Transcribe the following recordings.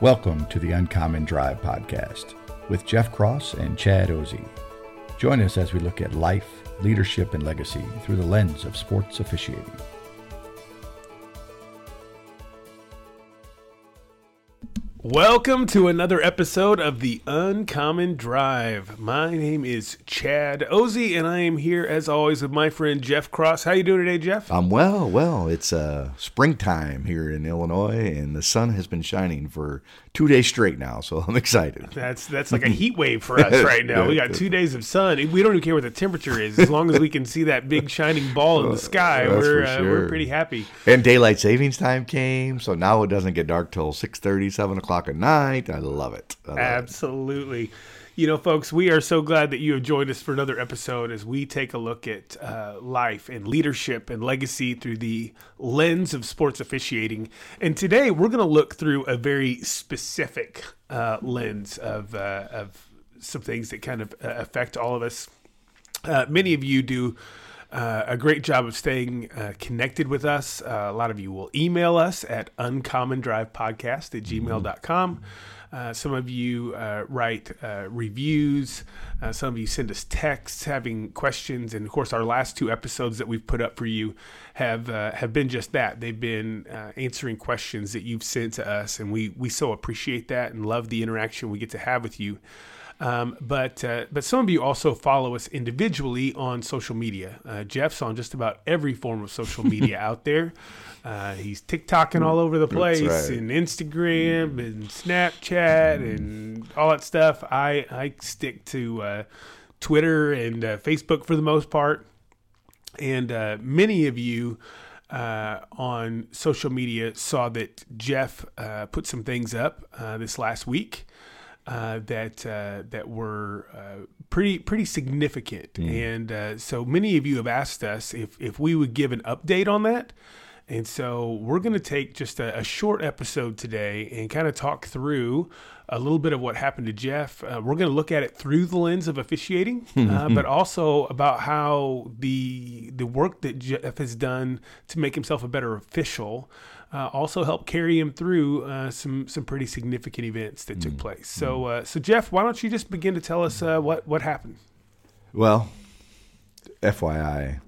Welcome to the Uncommon Drive Podcast with Jeff Cross and Chad Ozee. Join us as we look at life, leadership, and legacy through the lens of sports officiating. Welcome to another episode of the Uncommon Drive. My name is Chad Ozee, and I am here as always with my friend Jeff Cross. How you doing today, Jeff? I'm well. It's springtime here in Illinois, and the sun has been shining for 2 days straight now, so I'm excited. That's like a heat wave for us right now. We got 2 days of sun. We don't even care what the temperature is. As long as we can see that big shining ball in the sky, we're pretty happy. And daylight savings time came, so now it doesn't get dark till 6:30, 7 o'clock. At night. I love it. Absolutely. You know, folks, we are so glad that you have joined us for another episode as we take a look at life and leadership and legacy through the lens of sports officiating. And today we're going to look through a very specific lens of some things that kind of affect all of us. Many of you do a great job of staying connected with us. A lot of you will email us at uncommondrivepodcast@gmail.com. Some of you write reviews. Some of you send us texts having questions. And, of course, our last two episodes that we've put up for you have been just that. They've been answering questions that you've sent to us, and we so appreciate that and love the interaction we get to have with you. But some of you also follow us individually on social media. Jeff's on just about every form of social media out there. He's TikToking all over the place, right, and Instagram and Snapchat and all that stuff. I stick to Twitter and Facebook for the most part. And many of you on social media saw that Jeff put some things up this last week. That were pretty significant, and so many of you have asked us if we would give an update on that, and so we're going to take just a short episode today and kind of talk through a little bit of what happened to Jeff. We're going to look at it through the lens of officiating, but also about how the work that Jeff has done to make himself a better official also helped carry him through some pretty significant events that took place. So, so Jeff, why don't you just begin to tell us what happened? Well, FYI,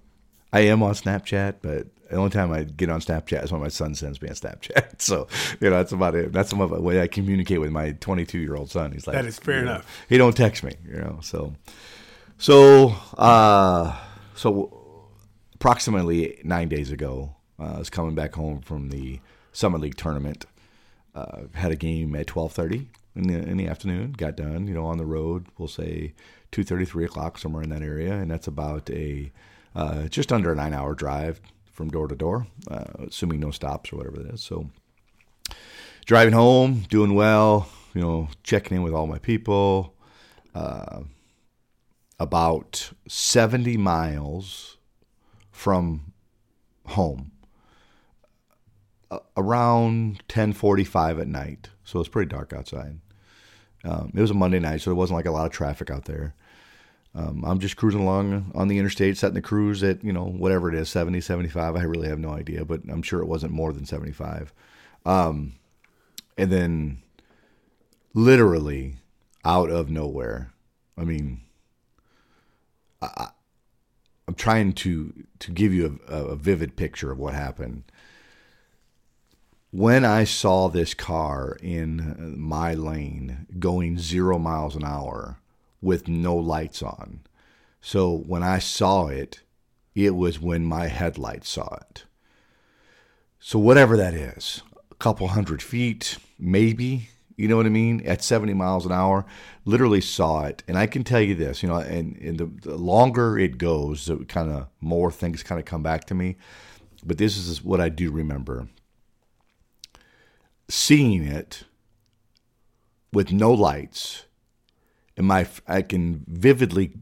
I am on Snapchat, but the only time I get on Snapchat is when my son sends me on Snapchat. So, you know, that's about it. That's some of the way I communicate with my 22-year-old son. He's like, that is fair enough. He don't text me, you know. So approximately 9 days ago, I was coming back home from the Summer League tournament. Had a game at 12:30 in the afternoon. Got done, you know, on the road. We'll say 2:30, 3 o'clock, somewhere in that area, and that's about a just under a 9-hour drive from door to door, assuming no stops or whatever it is. So driving home, doing well, you know, checking in with all my people. About 70 miles from home. Around 10:45 at night, so it's pretty dark outside. It was a Monday night, so there wasn't like a lot of traffic out there. I'm just cruising along on the interstate, setting the cruise at, you know, whatever it is, 70, 75. I really have no idea, but I'm sure it wasn't more than 75. And then literally out of nowhere, I mean, trying to give you a vivid picture of what happened. When I saw this car in my lane going 0 miles an hour with no lights on, so when I saw it, it was when my headlights saw it. So whatever that is, a couple hundred feet, maybe, you know what I mean, at 70 miles an hour, literally saw it. And I can tell you this, you know, and the longer it goes, the kind of more things kind of come back to me. But this is what I do remember. Seeing it with no lights, and I can vividly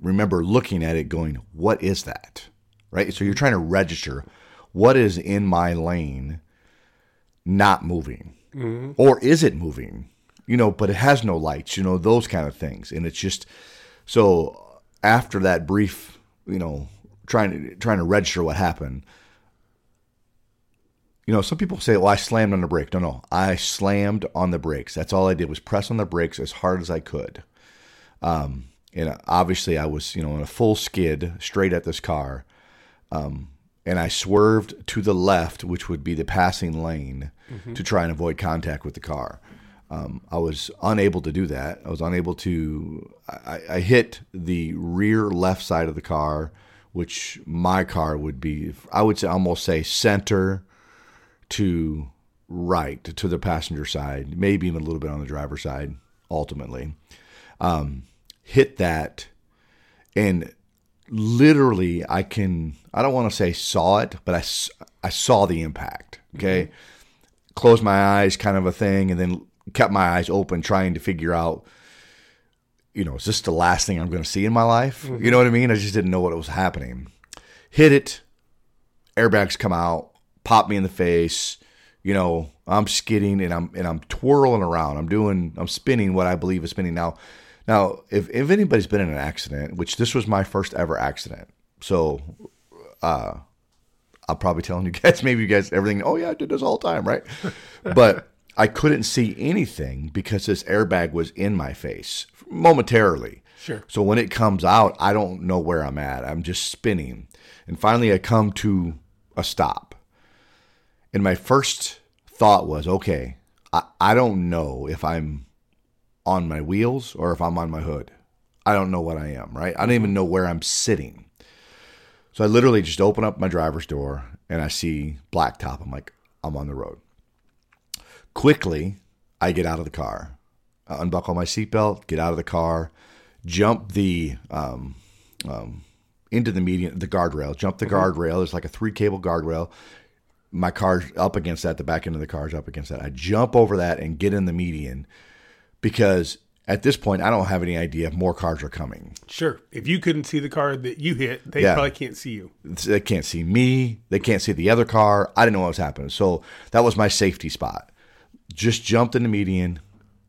remember looking at it going, what is that? Right? So you're trying to register what is in my lane not moving. Mm-hmm. Or is it moving? You know, but it has no lights, you know, those kind of things. And it's just, so after that brief, you know, trying to register what happened, you know, some people say, well, I slammed on the brake. No, I slammed on the brakes. That's all I did was press on the brakes as hard as I could. And obviously I was, you know, in a full skid straight at this car. And I swerved to the left, which would be the passing lane, mm-hmm. to try and avoid contact with the car. I was unable to do that. I was unable to. I hit the rear left side of the car, which my car would be, I would say, almost say center to right, to the passenger side, maybe even a little bit on the driver's side, ultimately. Hit that, and literally, I don't want to say saw it, but I saw the impact. Okay. Mm-hmm. Closed my eyes, kind of a thing. And then kept my eyes open, trying to figure out, you know, is this the last thing I'm going to see in my life? Mm-hmm. You know what I mean? I just didn't know what was happening. Hit it. Airbags come out, pop me in the face. You know, I'm skidding and I'm twirling around. I'm spinning what I believe is spinning now. Now, if anybody's been in an accident, which this was my first ever accident, so I'm probably telling you guys, maybe you guys, everything, oh yeah, I did this all the time, right? But I couldn't see anything because this airbag was in my face momentarily. Sure. So when it comes out, I don't know where I'm at. I'm just spinning. And finally I come to a stop. And my first thought was, okay, I don't know if I'm on my wheels or if I'm on my hood. I don't know what I am, right? I don't even know where I'm sitting. So I literally just open up my driver's door and I see blacktop. I'm like, I'm on the road. Quickly, I get out of the car, I unbuckle my seatbelt, get out of the car, jump the into the median, the guardrail, jump the guardrail. There's like a 3-cable guardrail. My car's up against that. The back end of the car's up against that. I jump over that and get in the median. Because at this point, I don't have any idea if more cars are coming. Sure. If you couldn't see the car that you hit, they probably can't see you. They can't see me. They can't see the other car. I didn't know what was happening. So that was my safety spot. Just jumped in the median,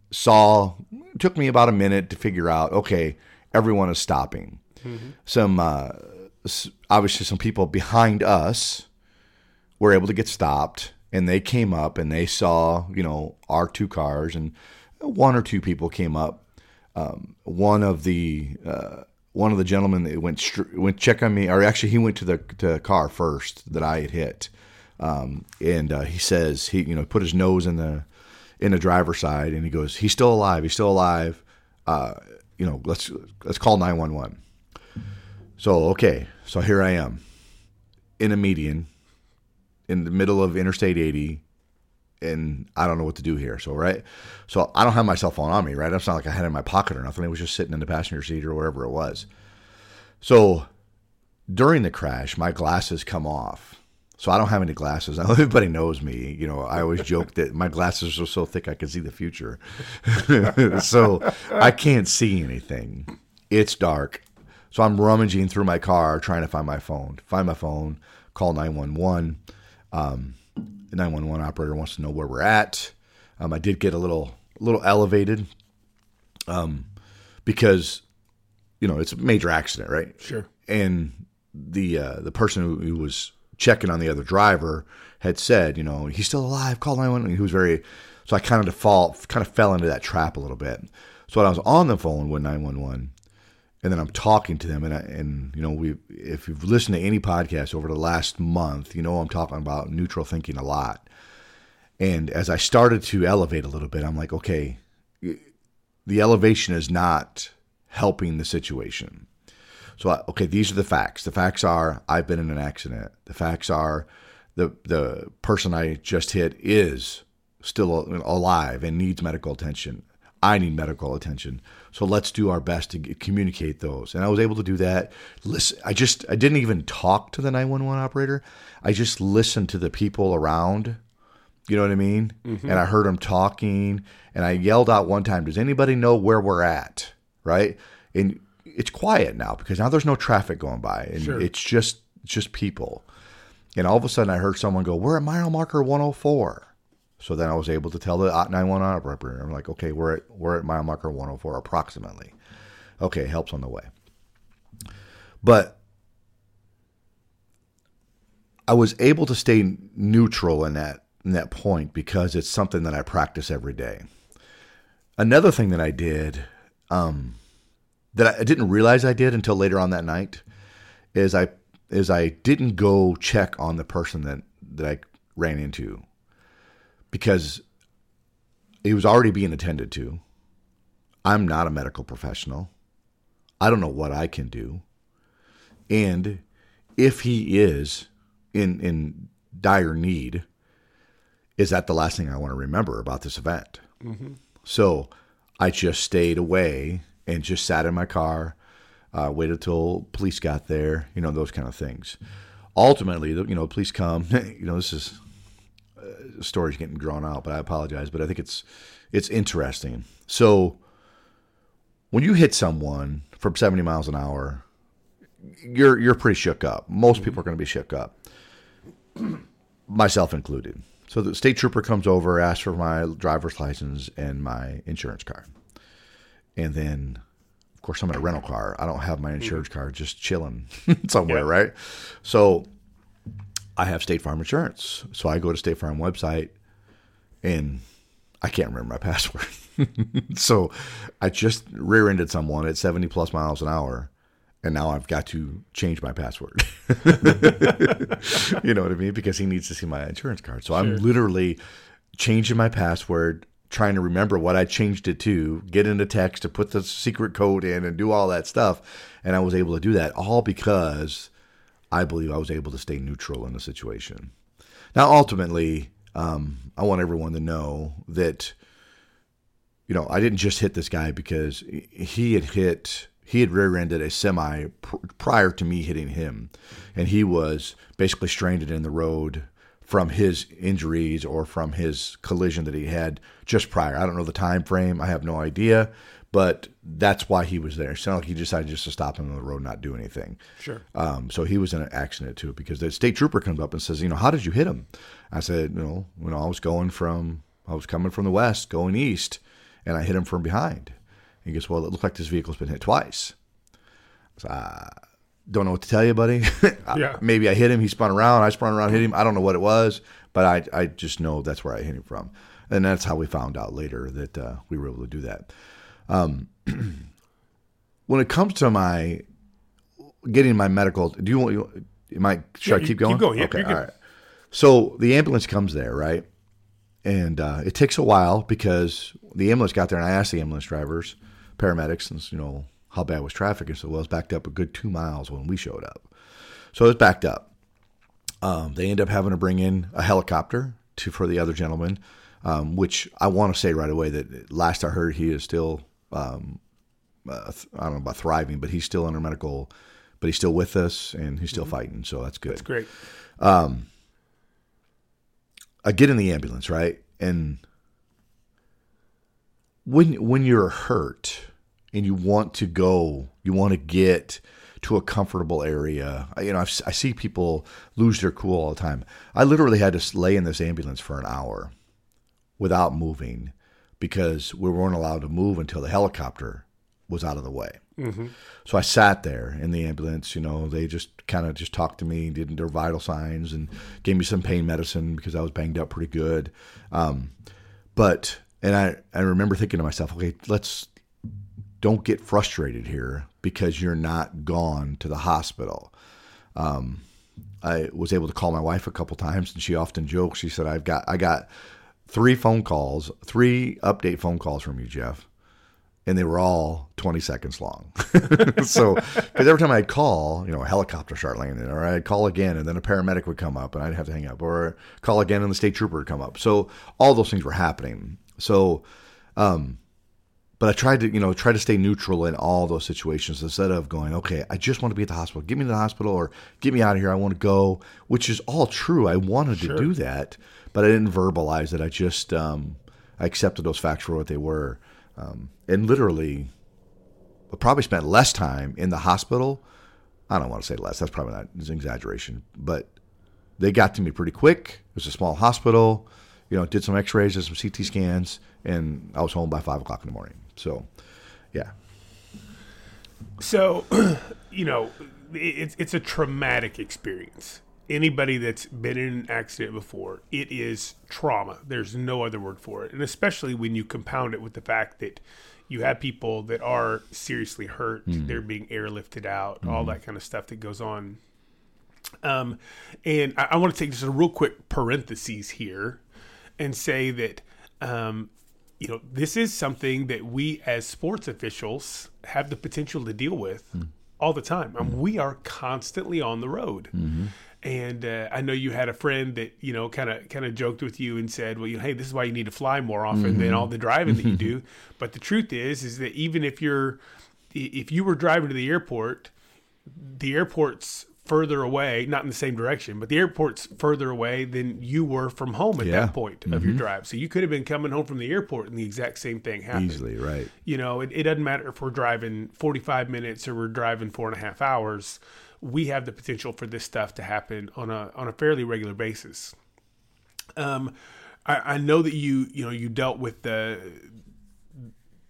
saw, it took me about a minute to figure out, okay, everyone is stopping. Mm-hmm. Obviously some people behind us were able to get stopped, and they came up and they saw, you know, our two cars, and one or two people came up. One of the gentlemen that went check on me, or actually he went to the car first that I had hit, and he says he, you know, put his nose in the driver's side, and he goes, he's still alive, you know, let's call 911. So okay, so here I am in a median in the middle of Interstate 80. And I don't know what to do here. So, right. So I don't have my cell phone on me, right? It's not like I had it in my pocket or nothing. It was just sitting in the passenger seat or wherever it was. So during the crash, my glasses come off. So I don't have any glasses. Now, everybody knows me. You know, I always joke that my glasses are so thick I can see the future. So I can't see anything. It's dark. So I'm rummaging through my car trying to find my phone, call 911. The 911 operator wants to know where we're at. I did get a little elevated, because, you know, it's a major accident, right? Sure. And the person who was checking on the other driver had said, you know, he's still alive, call 911. He was very, so I kind of fell into that trap a little bit. So when I was on the phone with 911, And then I'm talking to them, and you know, if you've listened to any podcast over the last month, you know I'm talking about neutral thinking a lot. And as I started to elevate a little bit, I'm like, okay, the elevation is not helping the situation. So, okay, these are the facts. The facts are I've been in an accident. The facts are the person I just hit is still alive and needs medical attention. I need medical attention. So let's do our best to communicate those. And I was able to do that. Listen, I didn't even talk to the 911 operator. I just listened to the people around. You know what I mean? Mm-hmm. And I heard them talking, and I yelled out one time, does anybody know where we're at? Right? And it's quiet now because now there's no traffic going by, and sure, it's just people. And all of a sudden I heard someone go, we're at mile marker 104. So then I was able to tell the 911 operator, I'm like, okay, we're at mile marker 104 approximately. Okay, help's on the way. But I was able to stay neutral in that point because it's something that I practice every day. Another thing that I did that I didn't realize I did until later on that night is I didn't go check on the person that I ran into, because he was already being attended to. I'm not a medical professional. I don't know what I can do. And if he is in dire need, is that the last thing I want to remember about this event? Mm-hmm. So I just stayed away and just sat in my car, waited till police got there, you know, those kind of things. Ultimately, you know, police come, you know, this is... story's getting drawn out, but I apologize. But I think it's interesting. So when you hit someone from 70 miles an hour, you're pretty shook up. Most mm-hmm. people are going to be shook up, myself included. So the state trooper comes over, asks for my driver's license and my insurance card. And then, of course, I'm in a rental car. I don't have my insurance mm-hmm. card, just chilling somewhere, yeah. right? So I have State Farm insurance. So I go to State Farm website and I can't remember my password. So I just rear-ended someone at 70 plus miles an hour, and now I've got to change my password. You know what I mean? Because he needs to see my insurance card. So sure. I'm literally changing my password, trying to remember what I changed it to, get into text to put the secret code in and do all that stuff. And I was able to do that all because I believe I was able to stay neutral in the situation. Now, ultimately, I want everyone to know that, you know, I didn't just hit this guy because he had rear-ended a semi prior to me hitting him. And he was basically stranded in the road from his injuries or from his collision that he had just prior. I don't know the time frame. I have no idea. But that's why he was there. It's not like he decided just to stop him on the road and not do anything. Sure. So he was in an accident, too, because the state trooper comes up and says, you know, how did you hit him? I said, you know, I was coming from the west, going east, and I hit him from behind. And he goes, well, it looked like this vehicle's been hit twice. I said, I don't know what to tell you, buddy. Yeah. Maybe I hit him. He spun around. I spun around, hit him. I don't know what it was, but I just know that's where I hit him from. And that's how we found out later that we were able to do that. When it comes to my getting my medical, should I keep going? Keep going. Yeah, okay. All right. So the ambulance comes there, right? And, it takes a while because the ambulance got there, and I asked the ambulance drivers, paramedics, and, you know, how bad was traffic? And so, well, it was backed up a good 2 miles when we showed up. So it was backed up. They end up having to bring in a helicopter for the other gentleman, which I want to say right away that last I heard, he is still, I don't know about thriving, but he's still under medical, but he's still with us and he's still mm-hmm. fighting. So that's good. That's great. I get in the ambulance, right? And when you're hurt and you want to get to a comfortable area. You know, I see people lose their cool all the time. I literally had to lay in this ambulance for an hour without moving, because we weren't allowed to move until the helicopter was out of the way. Mm-hmm. So I sat there in the ambulance, you know, they just kind of just talked to me, did their vital signs and gave me some pain medicine because I was banged up pretty good. But, and I remember thinking to myself, okay, let's don't get frustrated here because you're not gone to the hospital. I was able to call my wife a couple times, and she often jokes. She said, I got three update phone calls from you, Jeff, and they were all 20 seconds long. So, because every time I'd call, a helicopter start landing, or I'd call again, and then a paramedic would come up, and I'd have to hang up, or call again, and the state trooper would come up. So all those things were happening. So, but I tried to, stay neutral in all those situations instead of going, okay, I just want to be at the hospital. Get me to the hospital or get me out of here. I want to go, which is all true. I wanted to do that, but I didn't verbalize it. I just I accepted those facts for what they were. And literally, I probably spent less time in the hospital. I don't want to say less. That's probably not an exaggeration, but they got to me pretty quick. It was a small hospital. Did some x-rays and some CT scans, and I was home by 5 o'clock in the morning. So, yeah. So, it's a traumatic experience. Anybody that's been in an accident before, it is trauma. There's no other word for it. And especially when you compound it with the fact that you have people that are seriously hurt. Mm-hmm. They're being airlifted out, mm-hmm. all that kind of stuff that goes on. And I want to take just a real quick parenthesis here and say that, this is something that we as sports officials have the potential to deal with mm-hmm. all the time. Mm-hmm. We are constantly on the road. Mm-hmm. And I know you had a friend that, kind of joked with you and said, well, hey, this is why you need to fly more often mm-hmm. than all the driving that you do. But the truth is that even if you were driving to the airport's further away, not in the same direction, but the airport's further away than you were from home at that point mm-hmm. of your drive. So you could have been coming home from the airport and the exact same thing happened. Easily, right. It doesn't matter if we're driving 45 minutes or we're driving 4.5 hours. We have the potential for this stuff to happen on a fairly regular basis. I know that you dealt with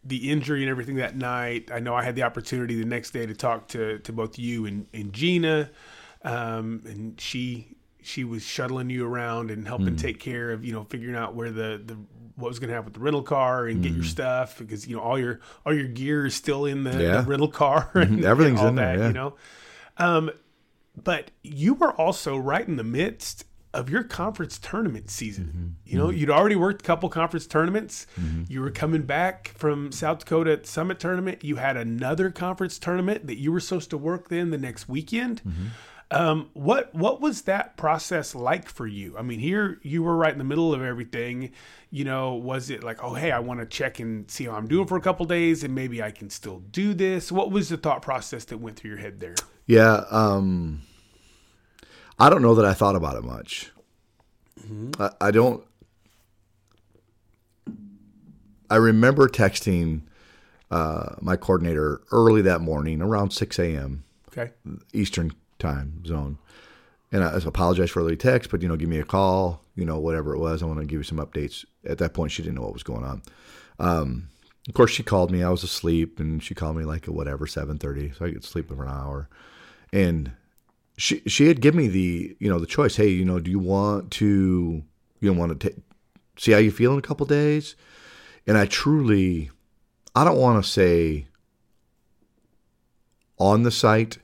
the injury and everything that night. I know I had the opportunity the next day to talk to both you and Gina. And she was shuttling you around and helping take care of, figuring out where what was going to happen with the rental car and get your stuff, because, all your gear is still in the rental car and everything's and all in that, there, yeah. But you were also right in the midst of your conference tournament season. Mm-hmm. You'd already worked a couple conference tournaments. Mm-hmm. You were coming back from South Dakota Summit Tournament. You had another conference tournament that you were supposed to work then the next weekend. Mm-hmm. What was that process like for you? I mean, here you were right in the middle of everything. Was it like, oh, hey, I want to check and see how I'm doing for a couple days and maybe I can still do this? What was the thought process that went through your head there? Yeah. I don't know that I thought about it much. Mm-hmm. I remember texting my coordinator early that morning around 6 a.m. Okay. Eastern time zone. And I apologize for early text, but, give me a call, whatever it was. I want to give you some updates. At that point, she didn't know what was going on. Of course, she called me. I was asleep, and she called me like at 7:30. So I could sleep for an hour. And she had given me the choice. Hey, do you want to, see how you feel in a couple days? And I don't want to say on the site,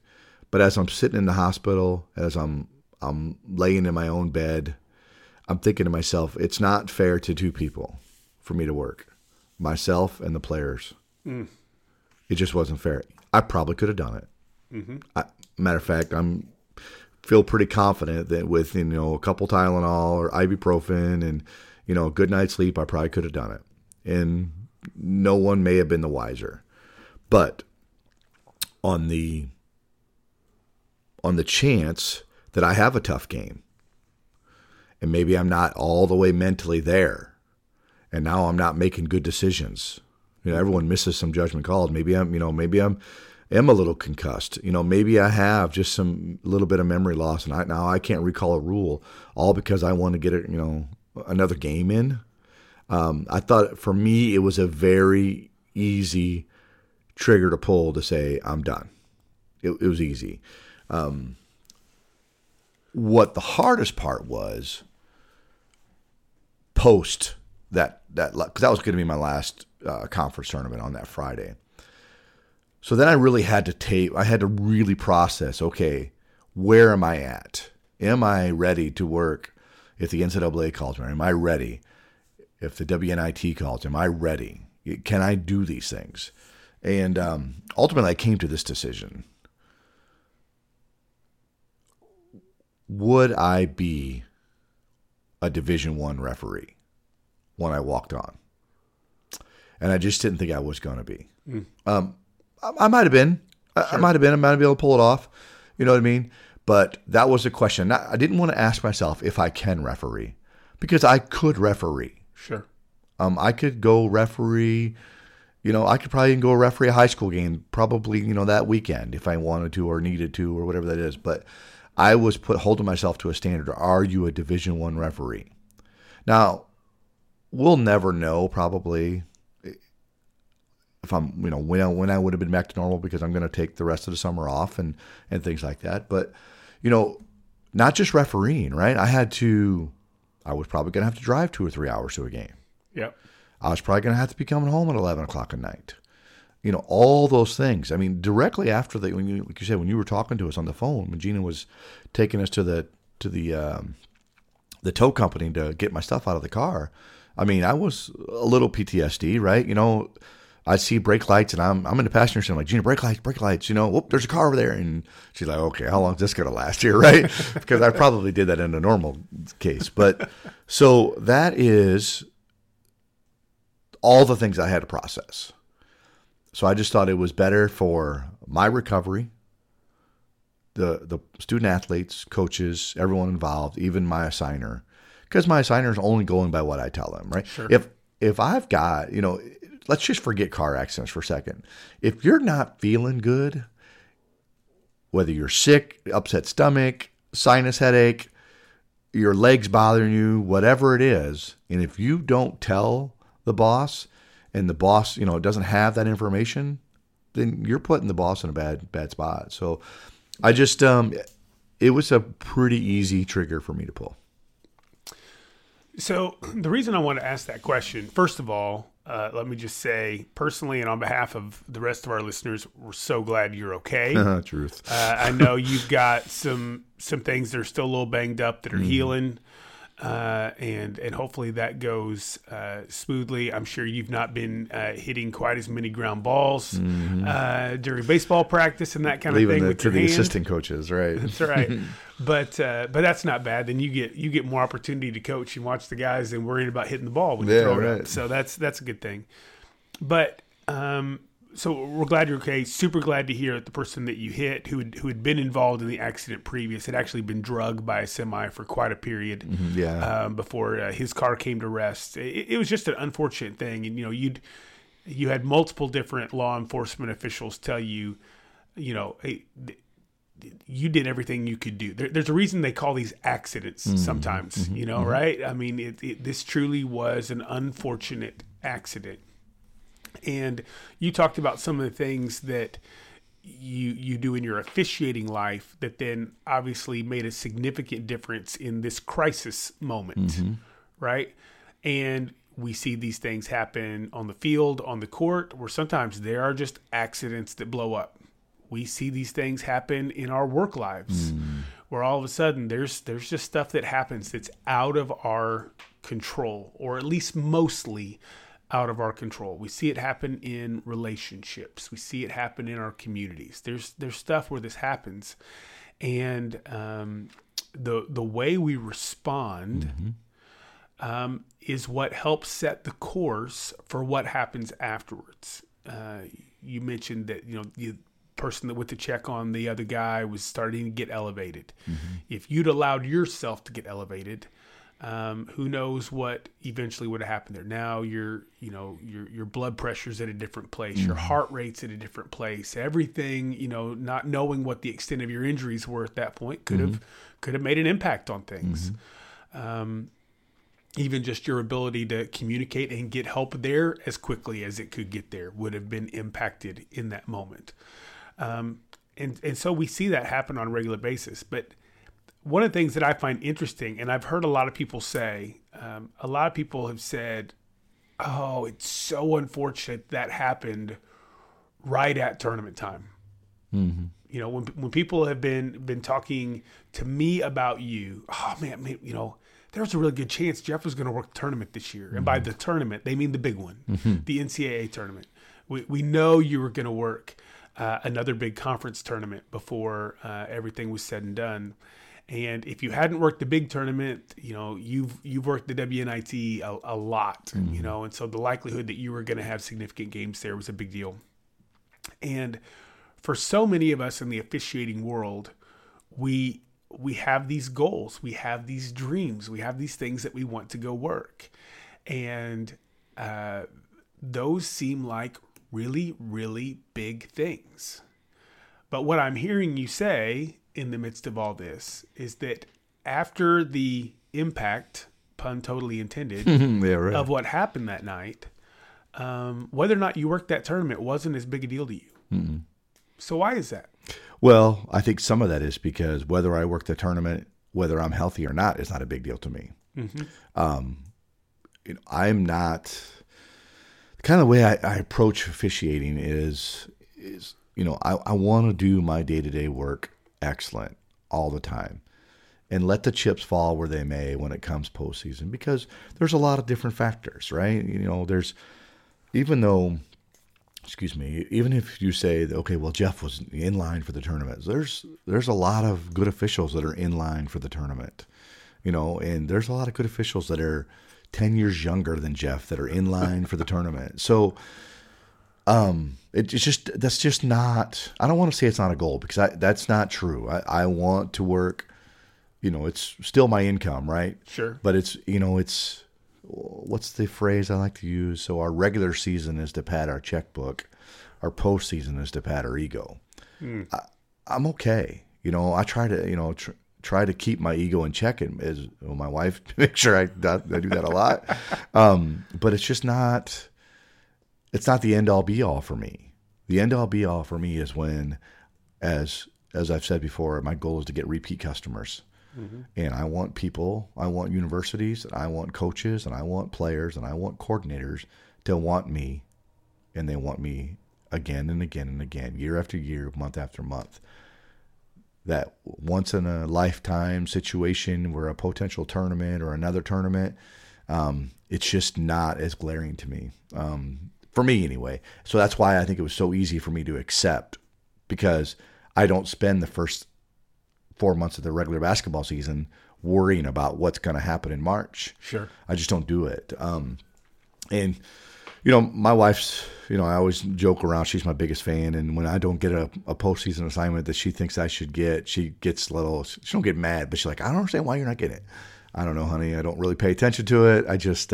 but as I'm sitting in the hospital, as I'm laying in my own bed, I'm thinking to myself, it's not fair to two people for me to work, myself and the players. Mm. It just wasn't fair. I probably could have done it. Mm-hmm. Matter of fact, I'm feel pretty confident that with, a couple Tylenol or ibuprofen and, a good night's sleep, I probably could have done it. And no one may have been the wiser. But on the chance that I have a tough game and maybe I'm not all the way mentally there and now I'm not making good decisions. Everyone misses some judgment calls. Maybe I'm a little concussed. Maybe I have just some little bit of memory loss and I can't recall a rule all because I want to get it, another game in. I thought for me, it was a very easy trigger to pull to say, I'm done. It was easy. What the hardest part was post that, because that was going to be my last conference tournament on that Friday. So then I really had to really process, okay, where am I at? Am I ready to work if the NCAA calls me? Am I ready? If the WNIT calls, am I ready? Can I do these things? And ultimately, I came to this decision. Would I be a Division I referee when I walked on? And I just didn't think I was going to be. I might have been. I might have been. I might have been able to pull it off. You know what I mean? But that was a question. I didn't want to ask myself if I can referee, because I could referee. Sure. I could go referee. You know, I could probably even go referee a high school game, probably, you know, that weekend if I wanted to or needed to or whatever that is. But I was holding myself to a standard. Are you a Division I referee? Now, we'll never know probably if I'm, you know, when I would have been back to normal, because I'm going to take the rest of the summer off and things like that. But, you know, not just refereeing, right? I was probably going to have to drive 2 or 3 hours to a game. Yep. I was probably going to have to be coming home at 11 o'clock at night. You know, all those things. I mean, directly after that, like you said, when you were talking to us on the phone, when Gina was taking us to the tow company to get my stuff out of the car, I mean, I was a little PTSD, right? You know, I see brake lights and I'm in the passenger seat. I'm like, Gina, brake lights, you know, whoop, there's a car over there. And she's like, okay, how long is this going to last here, right? Because I probably did that in a normal case. But so that is all the things I had to process. So I just thought it was better for my recovery, the student athletes, coaches, everyone involved, even my assigner, because my assigner is only going by what I tell them, right? Sure. If I've got, you know, let's just forget car accidents for a second. If you're not feeling good, whether you're sick, upset stomach, sinus headache, your legs bothering you, whatever it is, and if you don't tell the boss and the boss, you know, doesn't have that information, then you're putting the boss in a bad spot. So I just, it was a pretty easy trigger for me to pull. So the reason I want to ask that question, first of all, let me just say personally and on behalf of the rest of our listeners, we're so glad you're okay. Truth. I know you've got some things that are still a little banged up that are healing. And hopefully that goes smoothly. I'm sure you've not been hitting quite as many ground balls during baseball practice and that kind of thing. To the assistant coaches, right? That's right. But that's not bad. Then you get more opportunity to coach and watch the guys than worried about hitting the ball when you throw it up. So that's a good thing. But so we're glad you're okay. Super glad to hear that the person that you hit, who had been involved in the accident previous, had actually been drugged by a semi for quite a period before his car came to rest. It was just an unfortunate thing. And, you know, you had multiple different law enforcement officials tell you, you know, hey, you did everything you could do. There's a reason they call these accidents sometimes, you know, right? I mean, this truly was an unfortunate accident. And you talked about some of the things that you do in your officiating life that then obviously made a significant difference in this crisis moment, right? And we see these things happen on the field, on the court, where sometimes there are just accidents that blow up. We see these things happen in our work lives, where all of a sudden there's just stuff that happens that's out of our control, or at least mostly out of our control. We see it happen in relationships. We see it happen in our communities. There's stuff where this happens, and the way we respond is what helps set the course for what happens afterwards. You mentioned that, you know, the person that went to check on the other guy was starting to get elevated. If you'd allowed yourself to get elevated, who knows what eventually would have happened there. Now your blood pressure's at a different place, your heart rate's at a different place. Everything, you know, not knowing what the extent of your injuries were at that point could have made an impact on things. Even just your ability to communicate and get help there as quickly as it could get there would have been impacted in that moment. And so we see that happen on a regular basis, but one of the things that I find interesting, and I've heard a lot of people say, a lot of people have said, oh, it's so unfortunate that happened right at tournament time. Mm-hmm. You know, when people have been talking to me about you, oh man, you know, there's a really good chance Jeff was going to work the tournament this year. Mm-hmm. And by the tournament, they mean the big one, the NCAA tournament. We know you were going to work another big conference tournament before everything was said and done. And if you hadn't worked the big tournament, you know, you've worked the WNIT a lot, mm-hmm. you know, and so the likelihood that you were going to have significant games there was a big deal. And for so many of us in the officiating world, we have these goals, we have these dreams, we have these things that we want to go work. And those seem like really, really big things. But what I'm hearing you say in the midst of all this is that after the impact, pun totally intended, yeah, right. of what happened that night, whether or not you worked that tournament wasn't as big a deal to you. Mm-mm. So why is that? Well, I think some of that is because whether I work the tournament, whether I'm healthy or not, is not a big deal to me. Mm-hmm. You know, I'm not the kind of way I approach officiating is you know, I want to do my day-to-day work excellent all the time and let the chips fall where they may when it comes postseason, because there's a lot of different factors, right? You know, there's even if you say, okay, well, Jeff was in line for the tournament, there's a lot of good officials that are in line for the tournament, you know, and there's a lot of good officials that are 10 years younger than Jeff that are in line for the tournament. So it's just, that's just not, I don't want to say it's not a goal, because that's not true. I want to work, you know, it's still my income, right? Sure. But it's, you know, it's, what's the phrase I like to use? So our regular season is to pad our checkbook. Our postseason is to pad our ego. Mm. I'm okay. You know, I try to, you know, try to keep my ego in check, and as well, my wife makes sure I do that a lot. But it's just not, it's not the end all be all for me. The end all be all for me is when, as I've said before, my goal is to get repeat customers. Mm-hmm. And I want people, I want universities, and I want coaches, and I want players, and I want coordinators to want me, and they want me again and again and again, year after year, month after month. That once in a lifetime situation where a potential tournament or another tournament, it's just not as glaring to me, for me anyway. So that's why I think it was so easy for me to accept, because I don't spend the first 4 months of the regular basketball season worrying about what's going to happen in March. Sure. I just don't do it. And you know, my wife's, you know, I always joke around, she's my biggest fan. And when I don't get a postseason assignment that she thinks I should get, she gets she don't get mad, but she's like, I don't understand why you're not getting it. I don't know, honey. I don't really pay attention to it. I just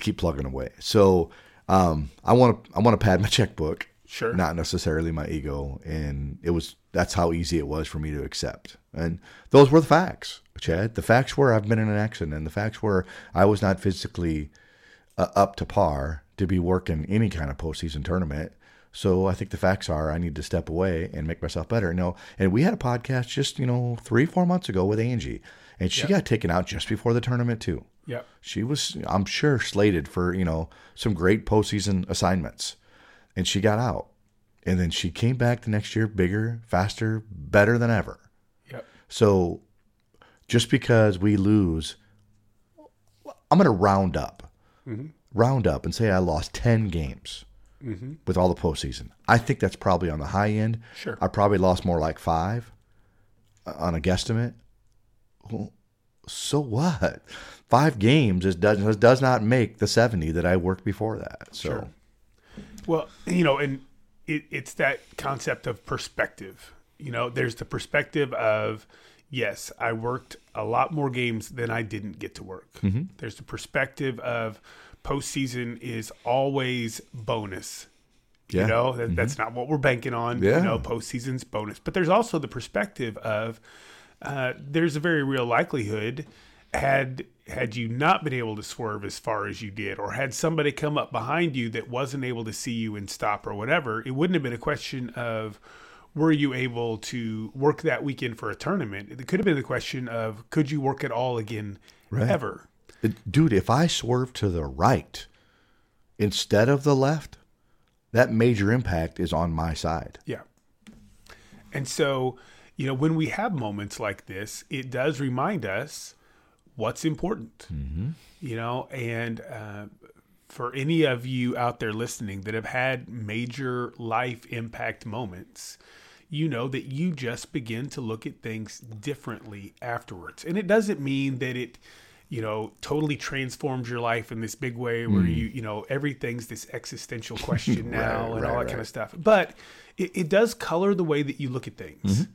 keep plugging away. So, I want to pad my checkbook. Sure. Not necessarily my ego. And that's how easy it was for me to accept. And those were the facts, Chad. The facts were I've been in an accident, and the facts were I was not physically up to par to be working any kind of postseason tournament. So I think the facts are I need to step away and make myself better. You know, and we had a podcast just, you know, 3-4 months ago with Angie, and she got taken out just before the tournament too. Yeah. She was, I'm sure, slated for, you know, some great postseason assignments. And she got out, and then she came back the next year bigger, faster, better than ever. Yep. So just because we lose, I'm going to round up and say I lost 10 games with all the postseason. I think that's probably on the high end. Sure. I probably lost more like 5 on a guesstimate. Well, so what? 5 games does not make the 70 that I worked before that. So. Sure. Well, you know, and it's that concept of perspective. You know, there's the perspective of, yes, I worked a lot more games than I didn't get to work. Mm-hmm. There's the perspective of postseason is always bonus. Yeah. You know, that's not what we're banking on. Yeah. You know, postseason's bonus. But there's also the perspective of there's a very real likelihood had you not been able to swerve as far as you did, or had somebody come up behind you that wasn't able to see you and stop or whatever, it wouldn't have been a question of were you able to work that weekend for a tournament. It could have been the question of could you work at all again ever. Dude, if I swerved to the right instead of the left, that major impact is on my side. Yeah. And so, you know, when we have moments like this, it does remind us what's important, mm-hmm. you know, and for any of you out there listening that have had major life impact moments, you know that you just begin to look at things differently afterwards. And it doesn't mean that it, you know, totally transforms your life in this big way where you know, everything's this existential question now and all that kind of stuff. But it does color the way that you look at things. Mm-hmm.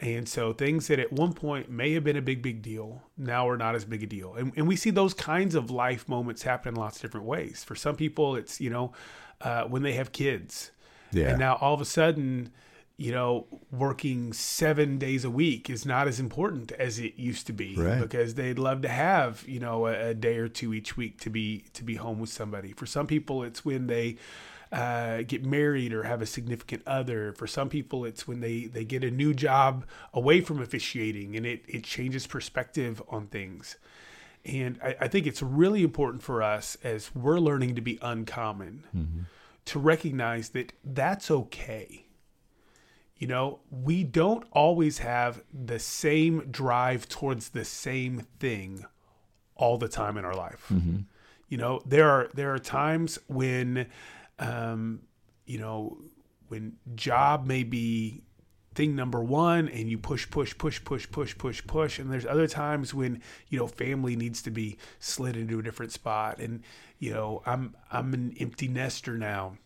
And so things that at one point may have been a big, big deal now are not as big a deal. And we see those kinds of life moments happen in lots of different ways. For some people, it's, you know, when they have kids. Yeah. And now all of a sudden, you know, working 7 days a week is not as important as it used to be because they'd love to have, you know, a day or two each week to be home with somebody. For some people, it's when they get married or have a significant other. For some people, it's when they get a new job away from officiating, and it changes perspective on things. And I think it's really important for us as we're learning to be uncommon mm-hmm. to recognize that that's okay. You know, we don't always have the same drive towards the same thing all the time in our life. Mm-hmm. You know, there are times when, you know, when job may be thing number one and you push. And there's other times when, you know, family needs to be slid into a different spot. And, you know, I'm an empty nester now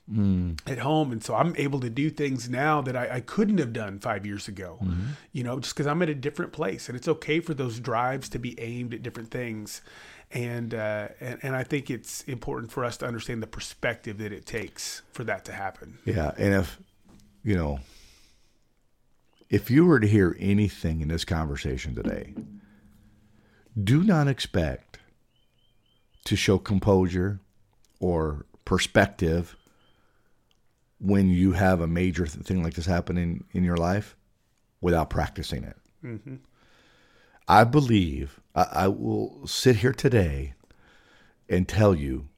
at home. And so I'm able to do things now that I couldn't have done 5 years ago, mm-hmm. you know, just because I'm at a different place. And it's okay for those drives to be aimed at different things. And I think it's important for us to understand the perspective that it takes for that to happen. Yeah. And if, you know, if you were to hear anything in this conversation today, do not expect to show composure or perspective when you have a major thing like this happening in your life without practicing it. Mm-hmm. I believe I will sit here today and tell you,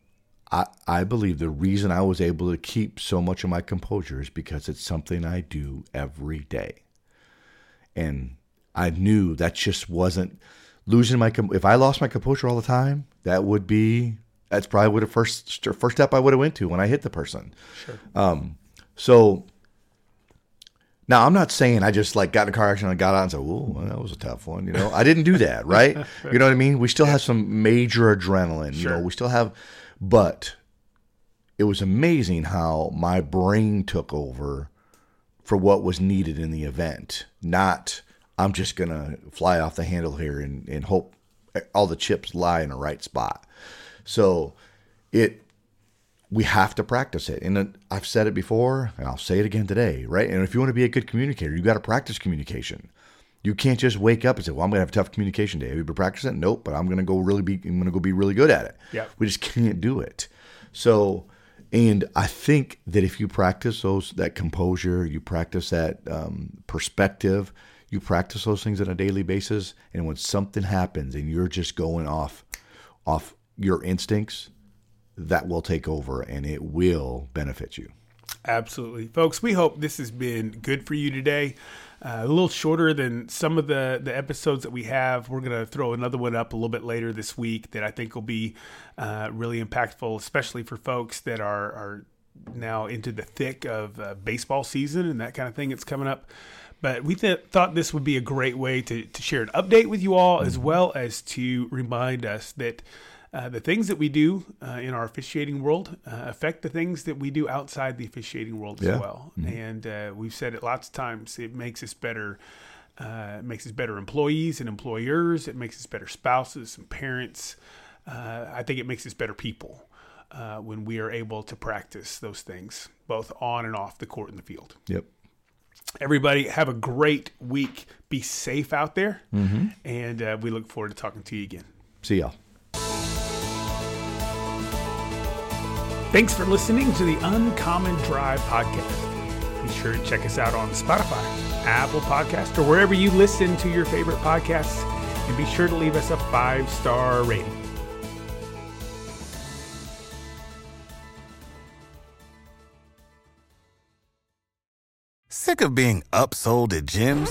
I believe the reason I was able to keep so much of my composure is because it's something I do every day. And I knew that just wasn't losing my composure. If I lost my composure all the time, that's probably the first step I would have went to when I hit the person. Sure. So now I'm not saying I just like got in a car accident and got out and said, "Ooh, well, that was a tough one." You know, I didn't do that, right? You know what I mean? We still have some major adrenaline. Sure. You know, we still have, but it was amazing how my brain took over for what was needed in the event, not I'm just going to fly off the handle here and hope all the chips lie in the right spot. So we have to practice it. And I've said it before, and I'll say it again today, right? And if you want to be a good communicator, you got to practice communication. You can't just wake up and say, "Well, I'm going to have a tough communication day." Have you been practicing it? Nope, but I'm going to go be really good at it. Yeah. We just can't do it. So, and I think that if you practice that composure, you practice that perspective, you practice those things on a daily basis, and when something happens and you're just going off your instincts, that will take over and it will benefit you. Absolutely. Folks, we hope this has been good for you today. A little shorter than some of the episodes that we have. We're going to throw another one up a little bit later this week that I think will be really impactful, especially for folks that are now into the thick of baseball season and that kind of thing that's coming up. But we thought this would be a great way to share an update with you all, as well as to remind us that the things that we do in our officiating world affect the things that we do outside the officiating world as well. Mm-hmm. And we've said it lots of times. It makes us better. It makes us better employees and employers. It makes us better spouses and parents. I think it makes us better people when we are able to practice those things, both on and off the court and the field. Yep. Everybody, have a great week. Be safe out there. Mm-hmm. And we look forward to talking to you again. See y'all. Thanks for listening to the Uncommon Drive Podcast. Be sure to check us out on Spotify, Apple Podcasts, or wherever you listen to your favorite podcasts. And be sure to leave us a 5-star rating. Sick of being upsold at gyms?